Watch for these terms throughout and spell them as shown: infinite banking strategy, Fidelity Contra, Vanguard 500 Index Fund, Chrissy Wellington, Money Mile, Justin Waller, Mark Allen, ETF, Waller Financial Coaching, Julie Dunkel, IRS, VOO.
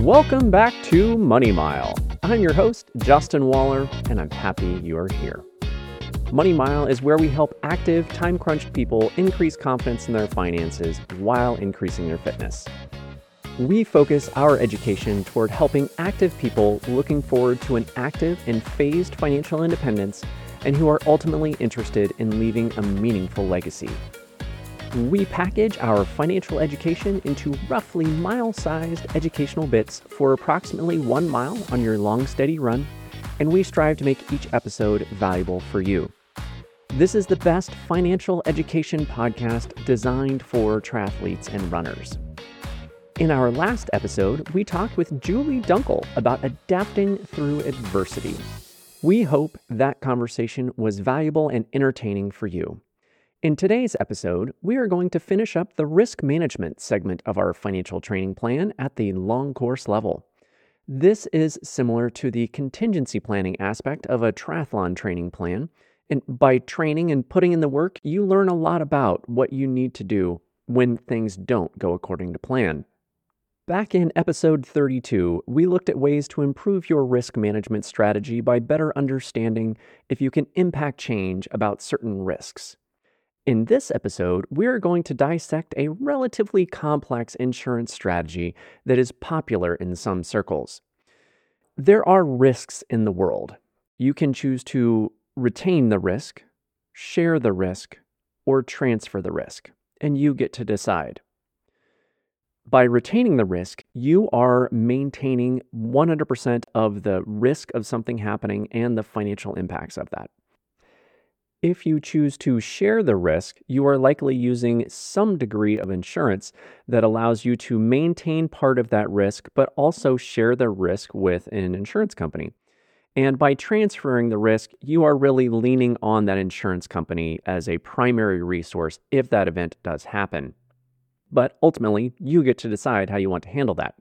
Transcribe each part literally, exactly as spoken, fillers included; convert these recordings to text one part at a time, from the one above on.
Welcome back to Money Mile. I'm your host, Justin Waller, and I'm happy you're here. Money Mile is where we help active, time-crunched people increase confidence in their finances while increasing their fitness. We focus our education toward helping active people looking forward to an active and phased financial independence and who are ultimately interested in leaving a meaningful legacy. We package our financial education into roughly mile-sized educational bits for approximately one mile on your long, steady run, and we strive to make each episode valuable for you. This is the best financial education podcast designed for triathletes and runners. In our last episode, we talked with Julie Dunkel about adapting through adversity. We hope that conversation was valuable and entertaining for you. In today's episode, we are going to finish up the risk management segment of our financial training plan at the long course level. This is similar to the contingency planning aspect of a triathlon training plan, and by training and putting in the work, you learn a lot about what you need to do when things don't go according to plan. Back in episode thirty-two, we looked at ways to improve your risk management strategy by better understanding if you can impact change about certain risks. In this episode, we're going to dissect a relatively complex insurance strategy that is popular in some circles. There are risks in the world. You can choose to retain the risk, share the risk, or transfer the risk, and you get to decide. By retaining the risk, you are maintaining one hundred percent of the risk of something happening and the financial impacts of that. If you choose to share the risk, you are likely using some degree of insurance that allows you to maintain part of that risk, but also share the risk with an insurance company. And by transferring the risk, you are really leaning on that insurance company as a primary resource if that event does happen. But ultimately, you get to decide how you want to handle that.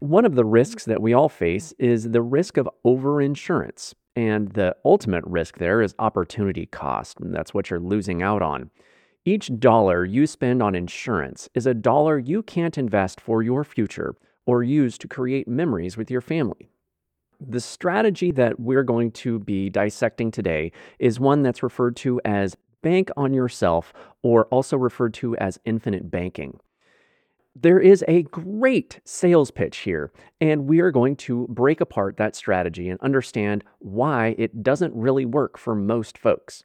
One of the risks that we all face is the risk of overinsurance. And the ultimate risk there is opportunity cost, and that's what you're losing out on. Each dollar you spend on insurance is a dollar you can't invest for your future or use to create memories with your family. The strategy that we're going to be dissecting today is one that's referred to as bank-on-yourself, or also referred to as infinite banking. There is a great sales pitch here, and we are going to break apart that strategy and understand why it doesn't really work for most folks.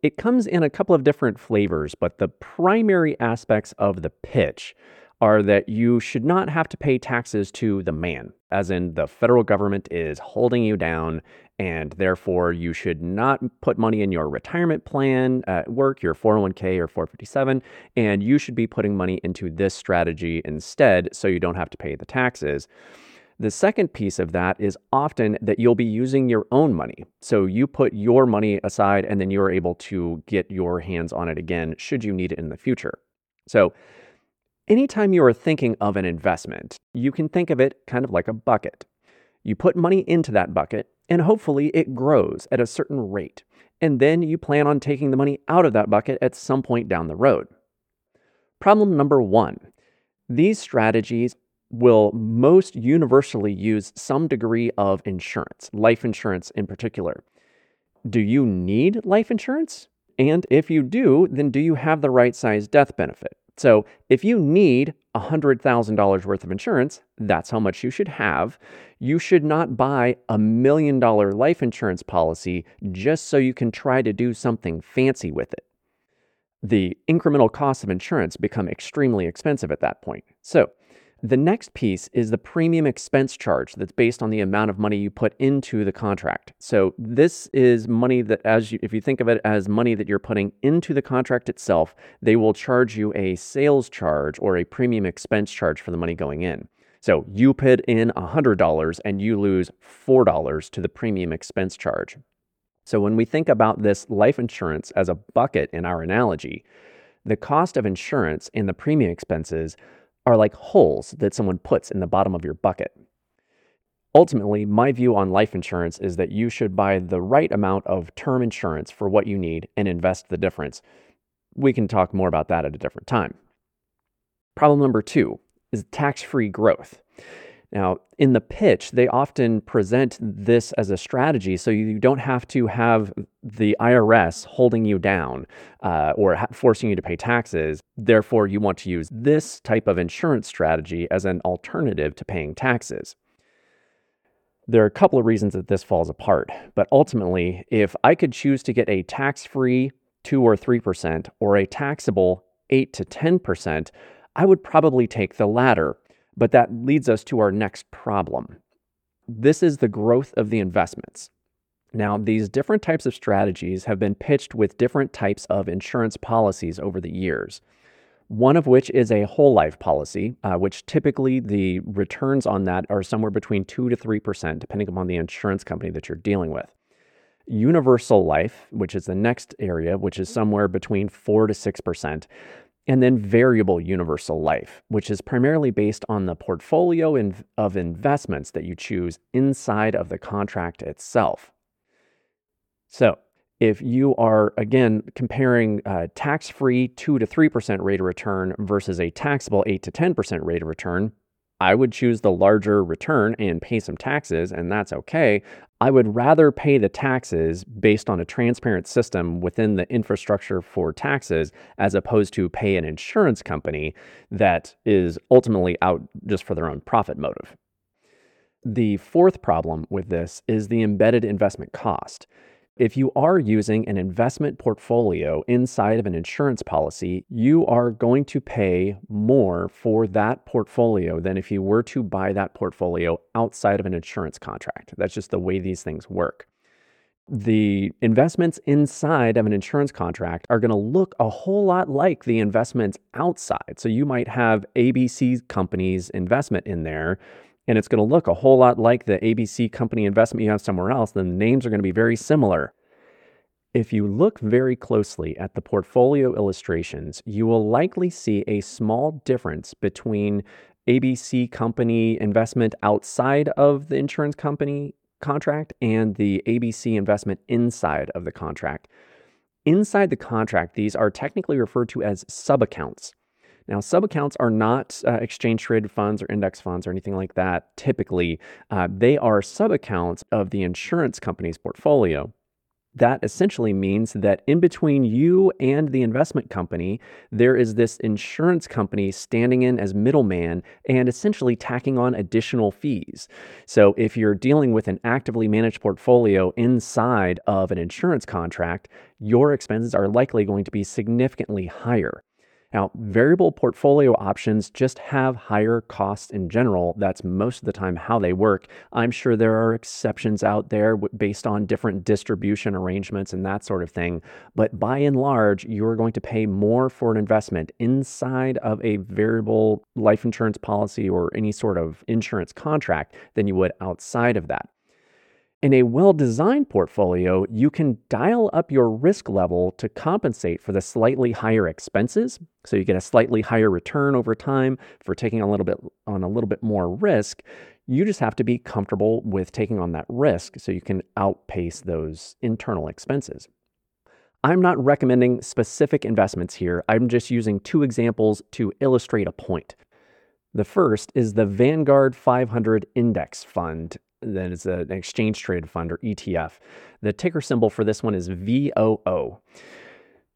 It comes in a couple of different flavors, but the primary aspects of the pitch are that you should not have to pay taxes to the man, as in the federal government is holding you down, and therefore you should not put money in your retirement plan at work, your four oh one k or four fifty-seven, and you should be putting money into this strategy instead so you don't have to pay the taxes. The second piece of that is often that you'll be using your own money. So you put your money aside and then you're able to get your hands on it again should you need it in the future. So anytime you are thinking of an investment, you can think of it kind of like a bucket. You put money into that bucket, and hopefully it grows at a certain rate. And then you plan on taking the money out of that bucket at some point down the road. Problem number one, these strategies will most universally use some degree of insurance, life insurance in particular. Do you need life insurance? And if you do, then do you have the right size death benefit? So if you need one hundred thousand dollars worth of insurance, that's how much you should have. You should not buy a million dollar life insurance policy just so you can try to do something fancy with it. The incremental costs of insurance become extremely expensive at that point. So the next piece is the premium expense charge that's based on the amount of money you put into the contract. So this is money that, as you, if you think of it as money that you're putting into the contract itself, they will charge you a sales charge or a premium expense charge for the money going in. So you put in one hundred dollars and you lose four dollars to the premium expense charge. So when we think about this life insurance as a bucket in our analogy, the cost of insurance and the premium expenses are like holes that someone puts in the bottom of your bucket. Ultimately, my view on life insurance is that you should buy the right amount of term insurance for what you need and invest the difference. We can talk more about that at a different time. Problem number two is tax-free growth. Now, in the pitch, they often present this as a strategy, so you don't have to have the I R S holding you down uh, or ha- forcing you to pay taxes. Therefore, you want to use this type of insurance strategy as an alternative to paying taxes. There are a couple of reasons that this falls apart, but ultimately, if I could choose to get a tax-free two or three percent or a taxable eight to ten percent, I would probably take the latter. But that leads us to our next problem. This is the growth of the investments. Now, these different types of strategies have been pitched with different types of insurance policies over the years, one of which is a whole life policy, uh, which typically the returns on that are somewhere between two to three percent, depending upon the insurance company that you're dealing with. Universal life, which is the next area, which is somewhere between four to six percent. And then variable universal life, which is primarily based on the portfolio in, of investments that you choose inside of the contract itself. So if you are, again, comparing a tax-free two to three percent rate of return versus a taxable eight to ten percent rate of return, I would choose the larger return and pay some taxes, and that's okay. I would rather pay the taxes based on a transparent system within the infrastructure for taxes, as opposed to pay an insurance company that is ultimately out just for their own profit motive. The fourth problem with this is the embedded investment cost. If you are using an investment portfolio inside of an insurance policy, you are going to pay more for that portfolio than if you were to buy that portfolio outside of an insurance contract. That's just the way these things work. The investments inside of an insurance contract are going to look a whole lot like the investments outside. So you might have A B C company's investment in there, and it's going to look a whole lot like the A B C company investment you have somewhere else. The names are going to be very similar. If you look very closely at the portfolio illustrations, you will likely see a small difference between A B C company investment outside of the insurance company contract and the A B C investment inside of the contract. Inside the contract, these are technically referred to as sub-accounts. Now, sub-accounts are not uh, exchange-traded funds or index funds or anything like that. Typically, uh, they are sub-accounts of the insurance company's portfolio. That essentially means that in between you and the investment company, there is this insurance company standing in as middleman and essentially tacking on additional fees. So if you're dealing with an actively managed portfolio inside of an insurance contract, your expenses are likely going to be significantly higher. Now, variable portfolio options just have higher costs in general. That's most of the time how they work. I'm sure there are exceptions out there based on different distribution arrangements and that sort of thing. But by and large, you're going to pay more for an investment inside of a variable life insurance policy or any sort of insurance contract than you would outside of that. In a well-designed portfolio, you can dial up your risk level to compensate for the slightly higher expenses. So you get a slightly higher return over time for taking a little bit on a little bit more risk. You just have to be comfortable with taking on that risk so you can outpace those internal expenses. I'm not recommending specific investments here. I'm just using two examples to illustrate a point. The first is the Vanguard five hundred Index Fund. That is an exchange-traded fund, or E T F. The ticker symbol for this one is V O O.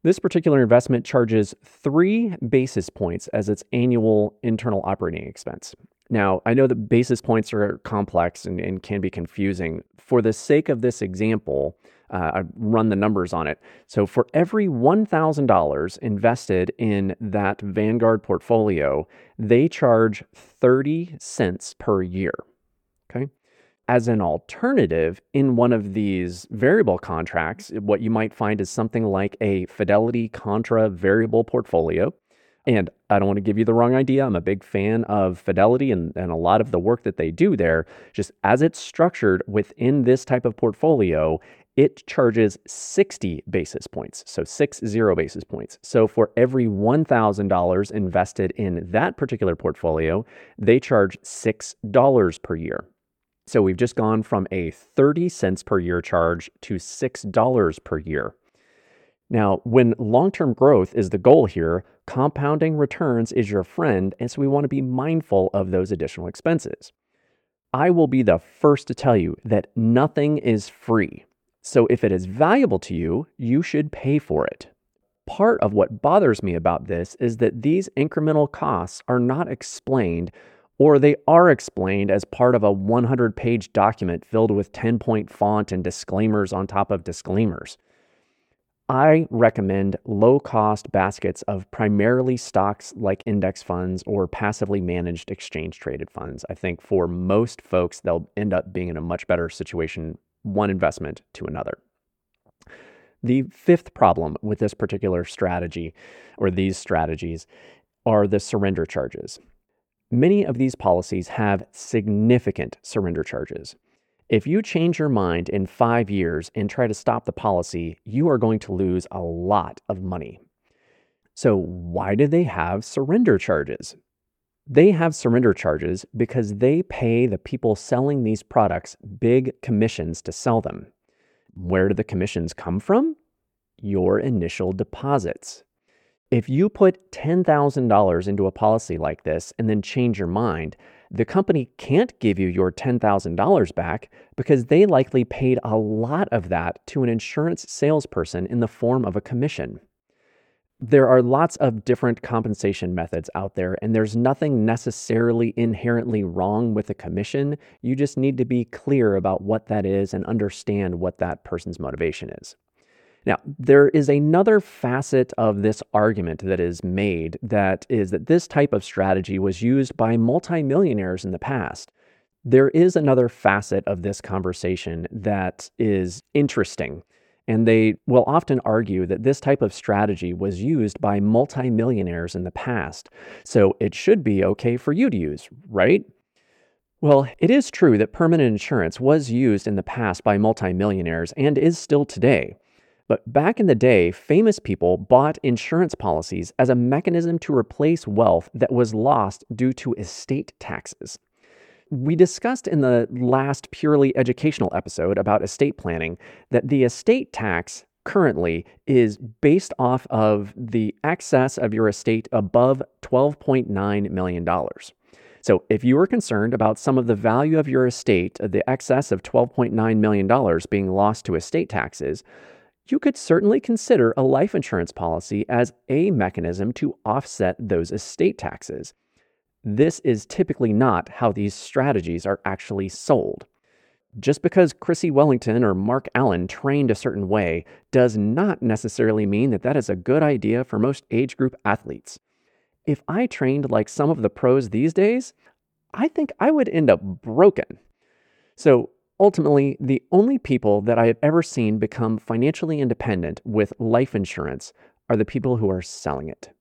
This particular investment charges three basis points as its annual internal operating expense. Now, I know that basis points are complex and, and can be confusing. For the sake of this example, uh, I've run the numbers on it. So for every one thousand dollars invested in that Vanguard portfolio, they charge thirty cents per year. Okay. As an alternative, in one of these variable contracts, what you might find is something like a Fidelity Contra variable portfolio. And I don't want to give you the wrong idea. I'm a big fan of Fidelity and, and a lot of the work that they do there. Just as it's structured within this type of portfolio, it charges sixty basis points. So six zero basis points. So for every one thousand dollars invested in that particular portfolio, they charge six dollars per year. So we've just gone from a thirty cents per year charge to six dollars per year. Now, when long-term growth is the goal here, compounding returns is your friend, and so we want to be mindful of those additional expenses. I will be the first to tell you that nothing is free. So if it is valuable to you, you should pay for it. Part of what bothers me about this is that these incremental costs are not explained, or they are explained as part of a one hundred page document filled with ten point font and disclaimers on top of disclaimers. I recommend low-cost baskets of primarily stocks like index funds or passively managed exchange-traded funds. I think for most folks, they'll end up being in a much better situation, one investment to another. The fifth problem with this particular strategy, or these strategies, are the surrender charges. Many of these policies have significant surrender charges. If you change your mind in five years and try to stop the policy, you are going to lose a lot of money. So why do they have surrender charges? They have surrender charges because they pay the people selling these products big commissions to sell them. Where do the commissions come from? Your initial deposits. If you put ten thousand dollars into a policy like this and then change your mind, the company can't give you your ten thousand dollars back because they likely paid a lot of that to an insurance salesperson in the form of a commission. There are lots of different compensation methods out there, and there's nothing necessarily inherently wrong with a commission. You just need to be clear about what that is and understand what that person's motivation is. Now, there is another facet of this argument that is made, that is that this type of strategy was used by multimillionaires in the past. There is another facet of this conversation that is interesting, and they will often argue that this type of strategy was used by multimillionaires in the past, so it should be okay for you to use, right? Well, it is true that permanent insurance was used in the past by multimillionaires and is still today. But back in the day, famous people bought insurance policies as a mechanism to replace wealth that was lost due to estate taxes. We discussed in the last purely educational episode about estate planning that the estate tax currently is based off of the excess of your estate above twelve point nine million dollars. So if you are concerned about some of the value of your estate, the excess of twelve point nine million dollars being lost to estate taxes, you could certainly consider a life insurance policy as a mechanism to offset those estate taxes. This is typically not how these strategies are actually sold. Just because Chrissy Wellington or Mark Allen trained a certain way does not necessarily mean that that is a good idea for most age group athletes. If I trained like some of the pros these days, I think I would end up broken. So, ultimately, the only people that I have ever seen become financially independent with life insurance are the people who are selling it.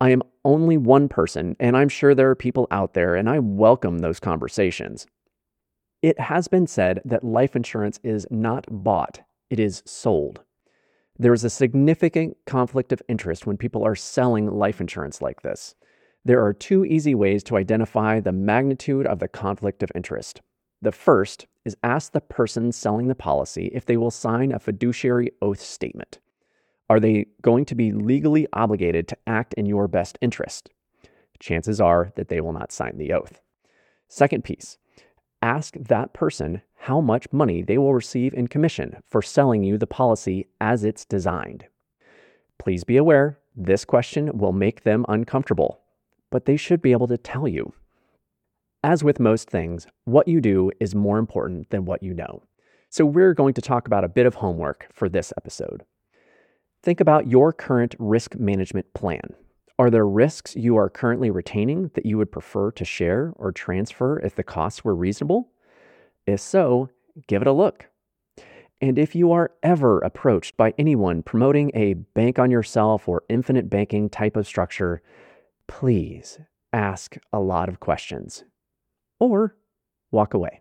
I am only one person, and I'm sure there are people out there, and I welcome those conversations. It has been said that life insurance is not bought, it is sold. There is a significant conflict of interest when people are selling life insurance like this. There are two easy ways to identify the magnitude of the conflict of interest. The first is ask the person selling the policy if they will sign a fiduciary oath statement. Are they going to be legally obligated to act in your best interest? Chances are that they will not sign the oath. Second piece, ask that person how much money they will receive in commission for selling you the policy as it's designed. Please be aware, this question will make them uncomfortable, but they should be able to tell you. As with most things, what you do is more important than what you know. So we're going to talk about a bit of homework for this episode. Think about your current risk management plan. Are there risks you are currently retaining that you would prefer to share or transfer if the costs were reasonable? If so, give it a look. And if you are ever approached by anyone promoting a bank-on-yourself or infinite banking type of structure, please ask a lot of questions. Or walk away.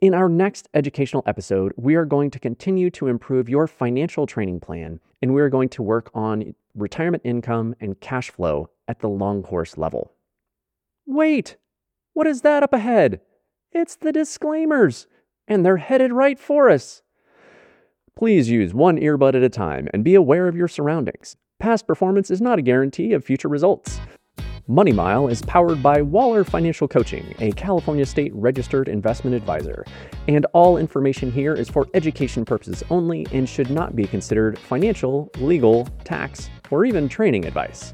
In our next educational episode, we are going to continue to improve your financial training plan, and we are going to work on retirement income and cash flow at the long horse level. Wait, what is that up ahead? It's the disclaimers, and they're headed right for us. Please use one earbud at a time and be aware of your surroundings. Past performance is not a guarantee of future results. Money Mile is powered by Waller Financial Coaching, a California State Registered Investment Advisor, and all information here is for education purposes only and should not be considered financial, legal, tax, or even training advice.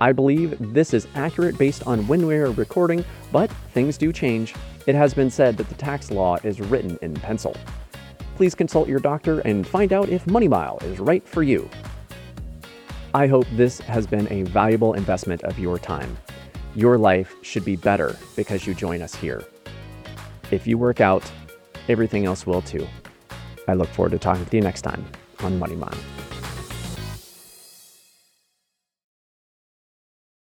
I believe this is accurate based on when we are recording, but things do change. It has been said that the tax law is written in pencil. Please consult your doctor and find out if Money Mile is right for you. I hope this has been a valuable investment of your time. Your life should be better because you join us here. If you work out, everything else will too. I look forward to talking to you next time on Money Mile.